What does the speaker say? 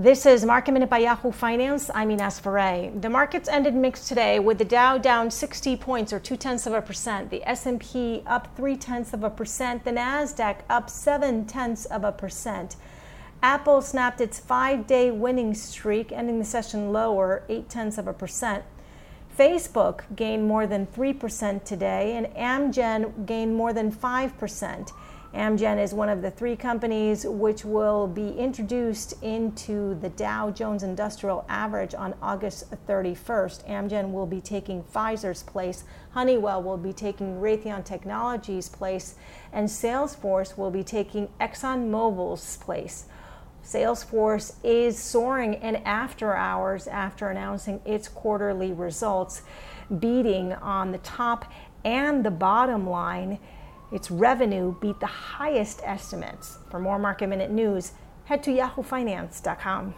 This is Market Minute by Yahoo Finance. I'm Ines Ferre. The markets ended mixed today with the Dow down 60 points or 0.2%, the S&P up 0.3%, the Nasdaq up 0.7%. Apple snapped its 5-day winning streak, ending the session lower 0.8%. Facebook gained more than 3% today, and Amgen gained more than 5%. Amgen is one of the three companies which will be introduced into the Dow Jones Industrial Average on August 31st. Amgen will be taking Pfizer's place, Honeywell will be taking Raytheon Technologies' place, and Salesforce will be taking ExxonMobil's place. Salesforce is soaring in after hours after announcing its quarterly results, beating on the top and the bottom line. Its revenue beat the highest estimates. For more Market Minute news, head to yahoofinance.com.